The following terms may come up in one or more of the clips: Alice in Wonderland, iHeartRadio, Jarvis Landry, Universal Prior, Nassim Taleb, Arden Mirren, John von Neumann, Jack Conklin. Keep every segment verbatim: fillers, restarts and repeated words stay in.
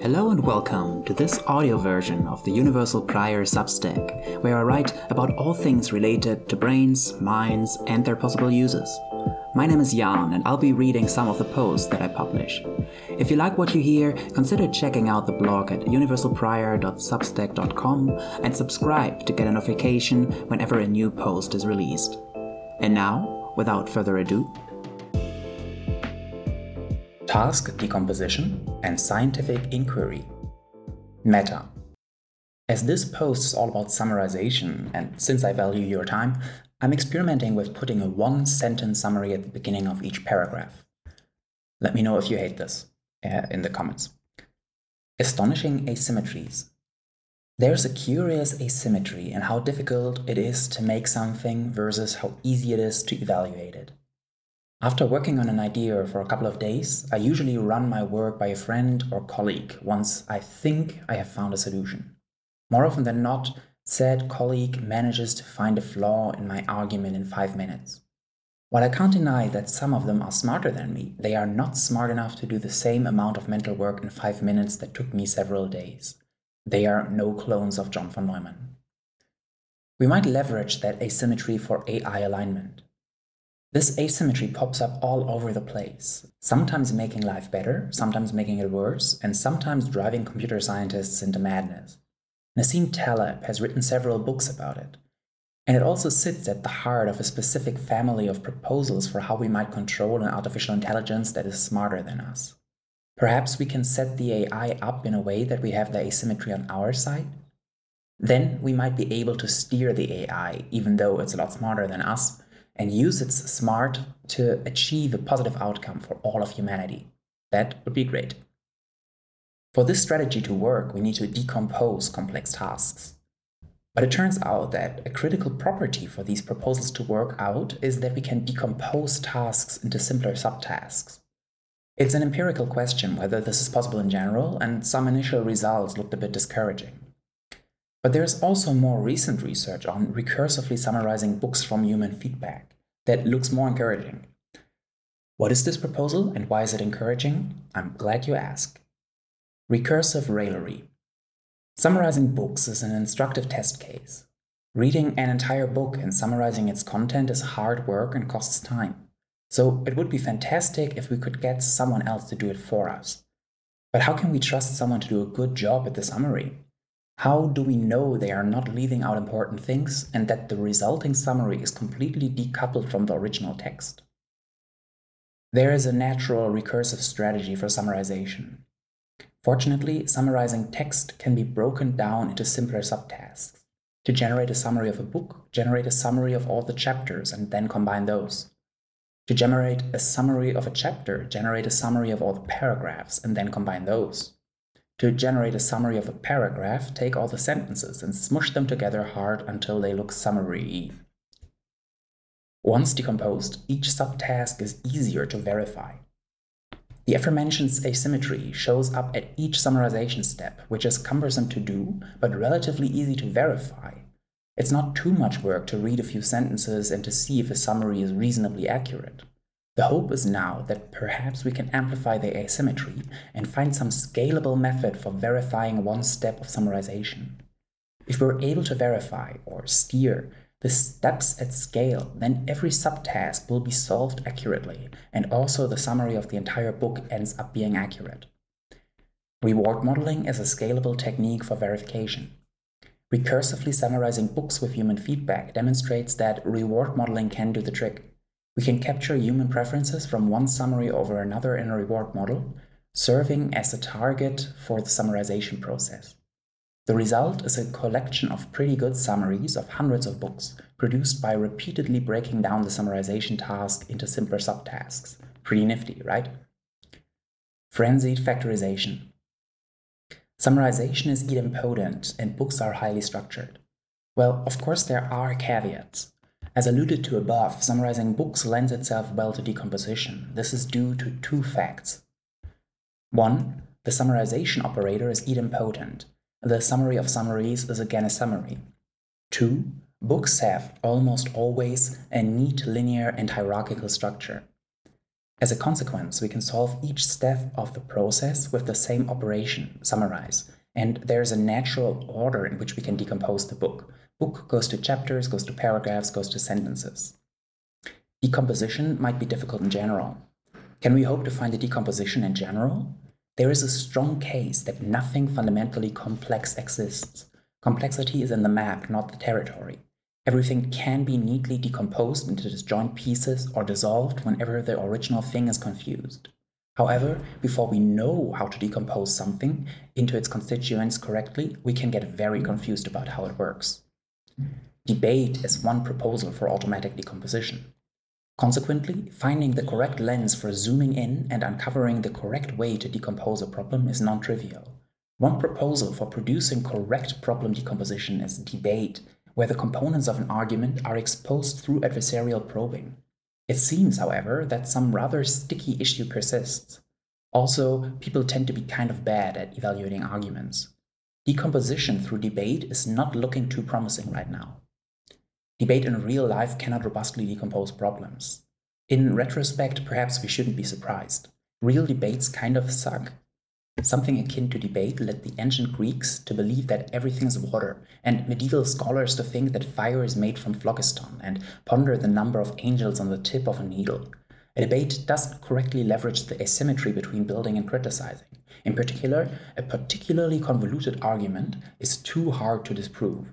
Hello and welcome to this audio version of the Universal Prior Substack, where I write about all things related to brains, minds, and their possible uses. My name is Jan, and I'll be reading some of the posts that I publish. If you like what you hear, consider checking out the blog at universal prior dot substack dot com and subscribe to get a notification whenever a new post is released. And now, without further ado, task decomposition and scientific inquiry. Meta. As this post is all about summarization, and since I value your time, I'm experimenting with putting a one-sentence summary at the beginning of each paragraph. Let me know if you hate this uh, in the comments. Astonishing asymmetries. There's a curious asymmetry in how difficult it is to make something versus how easy it is to evaluate it. After working on an idea for a couple of days, I usually run my work by a friend or colleague once I think I have found a solution. More often than not, said colleague manages to find a flaw in my argument in five minutes. While I can't deny that some of them are smarter than me, they are not smart enough to do the same amount of mental work in five minutes that took me several days. They are no clones of John von Neumann. We might leverage that asymmetry for A I alignment. This asymmetry pops up all over the place, sometimes making life better, sometimes making it worse, and sometimes driving computer scientists into madness. Nassim Taleb has written several books about it, and it also sits at the heart of a specific family of proposals for how we might control an artificial intelligence that is smarter than us. Perhaps we can set the A I up in a way that we have the asymmetry on our side? Then we might be able to steer the A I, even though it's a lot smarter than us, and use its smart to achieve a positive outcome for all of humanity. That would be great. For this strategy to work, we need to decompose complex tasks. But it turns out that a critical property for these proposals to work out is that we can decompose tasks into simpler subtasks. It's an empirical question whether this is possible in general, and some initial results looked a bit discouraging. But there is also more recent research on recursively summarizing books from human feedback that looks more encouraging. What is this proposal and why is it encouraging? I'm glad you asked. Recursive raillery. Summarizing books is an instructive test case. Reading an entire book and summarizing its content is hard work and costs time. So it would be fantastic if we could get someone else to do it for us. But how can we trust someone to do a good job at the summary? How do we know they are not leaving out important things and that the resulting summary is completely decoupled from the original text? There is a natural recursive strategy for summarization. Fortunately, summarizing text can be broken down into simpler subtasks. To generate a summary of a book, generate a summary of all the chapters and then combine those. To generate a summary of a chapter, generate a summary of all the paragraphs and then combine those. To generate a summary of a paragraph, take all the sentences and smush them together hard until they look summary-y. Once decomposed, each subtask is easier to verify. The aforementioned asymmetry shows up at each summarization step, which is cumbersome to do, but relatively easy to verify. It's not too much work to read a few sentences and to see if a summary is reasonably accurate. The hope is now that perhaps we can amplify the asymmetry and find some scalable method for verifying one step of summarization. If we're able to verify or steer the steps at scale, then every subtask will be solved accurately, and also the summary of the entire book ends up being accurate. Reward modeling is a scalable technique for verification. Recursively summarizing books with human feedback demonstrates that reward modeling can do the trick. We can capture human preferences from one summary over another in a reward model, serving as a target for the summarization process. The result is a collection of pretty good summaries of hundreds of books, produced by repeatedly breaking down the summarization task into simpler subtasks. Pretty nifty, right? Frenzied factorization. Summarization is idempotent and books are highly structured. Well, of course there are caveats. As alluded to above, summarizing books lends itself well to decomposition. This is due to two facts. One, the summarization operator is idempotent. The summary of summaries is again a summary. Two, books have almost always a neat linear and hierarchical structure. As a consequence, we can solve each step of the process with the same operation, summarize. And there is a natural order in which we can decompose the book. Book goes to chapters, goes to paragraphs, goes to sentences. Decomposition might be difficult in general. Can we hope to find a decomposition in general? There is a strong case that nothing fundamentally complex exists. Complexity is in the map, not the territory. Everything can be neatly decomposed into disjoint pieces or dissolved whenever the original thing is confused. However, before we know how to decompose something into its constituents correctly, we can get very confused about how it works. Debate is one proposal for automatic decomposition. Consequently, finding the correct lens for zooming in and uncovering the correct way to decompose a problem is non-trivial. One proposal for producing correct problem decomposition is debate, where the components of an argument are exposed through adversarial probing. It seems, however, that some rather sticky issue persists. Also, people tend to be kind of bad at evaluating arguments. Decomposition through debate is not looking too promising right now. Debate in real life cannot robustly decompose problems. In retrospect, perhaps we shouldn't be surprised. Real debates kind of suck. Something akin to debate led the ancient Greeks to believe that everything is water, and medieval scholars to think that fire is made from phlogiston, and ponder the number of angels on the tip of a needle. A debate doesn't correctly leverage the asymmetry between building and criticizing. In particular, a particularly convoluted argument is too hard to disprove.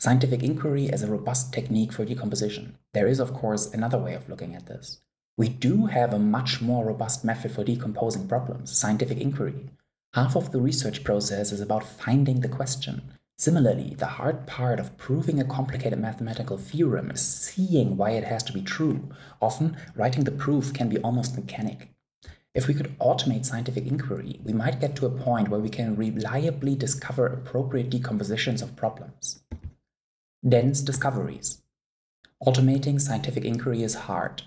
Scientific inquiry as a robust technique for decomposition. There is, of course, another way of looking at this. We do have a much more robust method for decomposing problems, scientific inquiry. Half of the research process is about finding the question. Similarly, the hard part of proving a complicated mathematical theorem is seeing why it has to be true. Often, writing the proof can be almost mechanic. If we could automate scientific inquiry, we might get to a point where we can reliably discover appropriate decompositions of problems. Dense discoveries. Automating scientific inquiry is hard.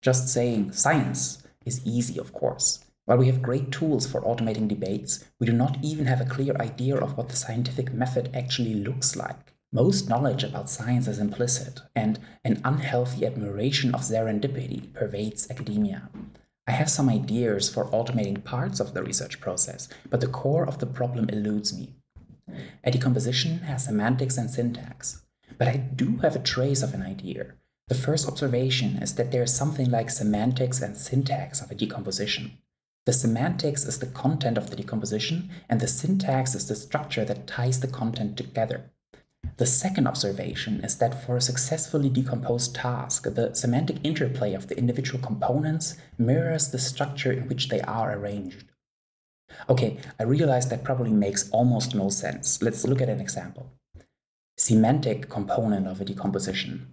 Just saying science is easy, of course. While we have great tools for automating debates, we do not even have a clear idea of what the scientific method actually looks like. Most knowledge about science is implicit, and an unhealthy admiration of serendipity pervades academia. I have some ideas for automating parts of the research process, but the core of the problem eludes me. A decomposition has semantics and syntax, but I do have a trace of an idea. The first observation is that there is something like semantics and syntax of a decomposition. The semantics is the content of the decomposition, and the syntax is the structure that ties the content together. The second observation is that for a successfully decomposed task, the semantic interplay of the individual components mirrors the structure in which they are arranged. Okay, I realize that probably makes almost no sense. Let's look at an example. Semantic component of a decomposition.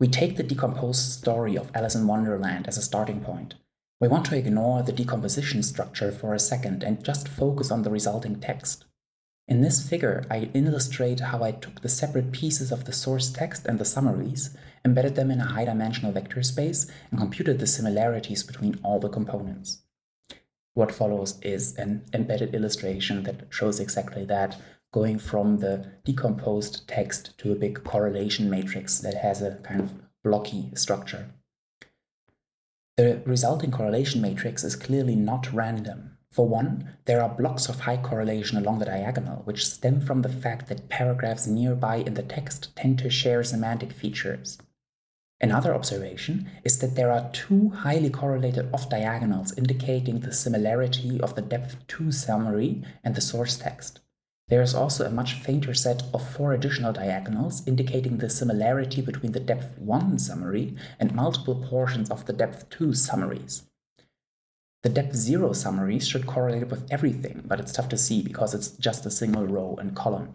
We take the decomposed story of Alice in Wonderland as a starting point. We want to ignore the decomposition structure for a second and just focus on the resulting text. In this figure, I illustrate how I took the separate pieces of the source text and the summaries, embedded them in a high-dimensional vector space, and computed the similarities between all the components. What follows is an embedded illustration that shows exactly that, going from the decomposed text to a big correlation matrix that has a kind of blocky structure. The resulting correlation matrix is clearly not random. For one, there are blocks of high correlation along the diagonal, which stem from the fact that paragraphs nearby in the text tend to share semantic features. Another observation is that there are two highly correlated off-diagonals indicating the similarity of the depth two summary and the source text. There is also a much fainter set of four additional diagonals indicating the similarity between the depth one summary and multiple portions of the depth two summaries. The depth zero summaries should correlate with everything, but it's tough to see because it's just a single row and column.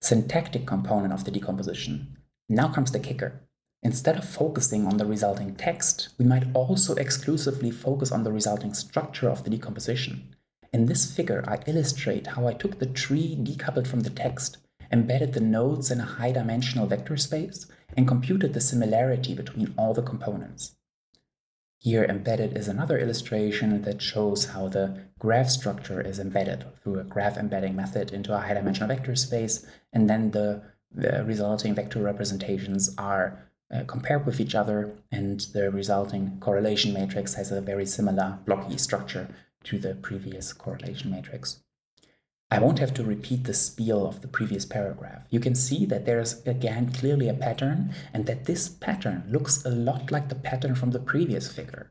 Syntactic component of the decomposition. Now comes the kicker. Instead of focusing on the resulting text, we might also exclusively focus on the resulting structure of the decomposition. In this figure, I illustrate how I took the tree decoupled from the text, embedded the nodes in a high-dimensional vector space, and computed the similarity between all the components. Here embedded is another illustration that shows how the graph structure is embedded through a graph embedding method into a high-dimensional vector space, and then the, the resulting vector representations are uh, compared with each other, and the resulting correlation matrix has a very similar blocky structure to the previous correlation matrix. I won't have to repeat the spiel of the previous paragraph. You can see that there is again clearly a pattern, and that this pattern looks a lot like the pattern from the previous figure.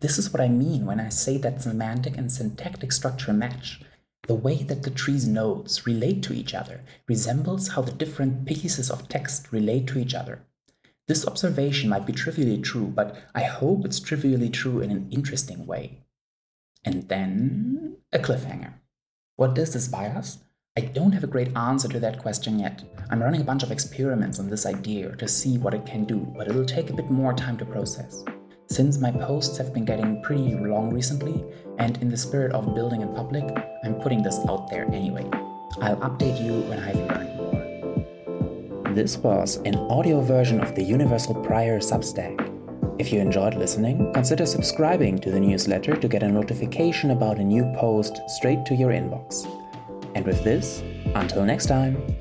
This is what I mean when I say that semantic and syntactic structure match. The way that the tree's nodes relate to each other resembles how the different pieces of text relate to each other. This observation might be trivially true, but I hope it's trivially true in an interesting way. And then a cliffhanger. What is this bias? I don't have a great answer to that question yet. I'm running a bunch of experiments on this idea to see what it can do, but it'll take a bit more time to process. Since my posts have been getting pretty long recently, and in the spirit of building in public, I'm putting this out there anyway. I'll update you when I've learned more. This was an audio version of the Universal Prior Substack. If you enjoyed listening, consider subscribing to the newsletter to get a notification about a new post straight to your inbox. And with this, until next time!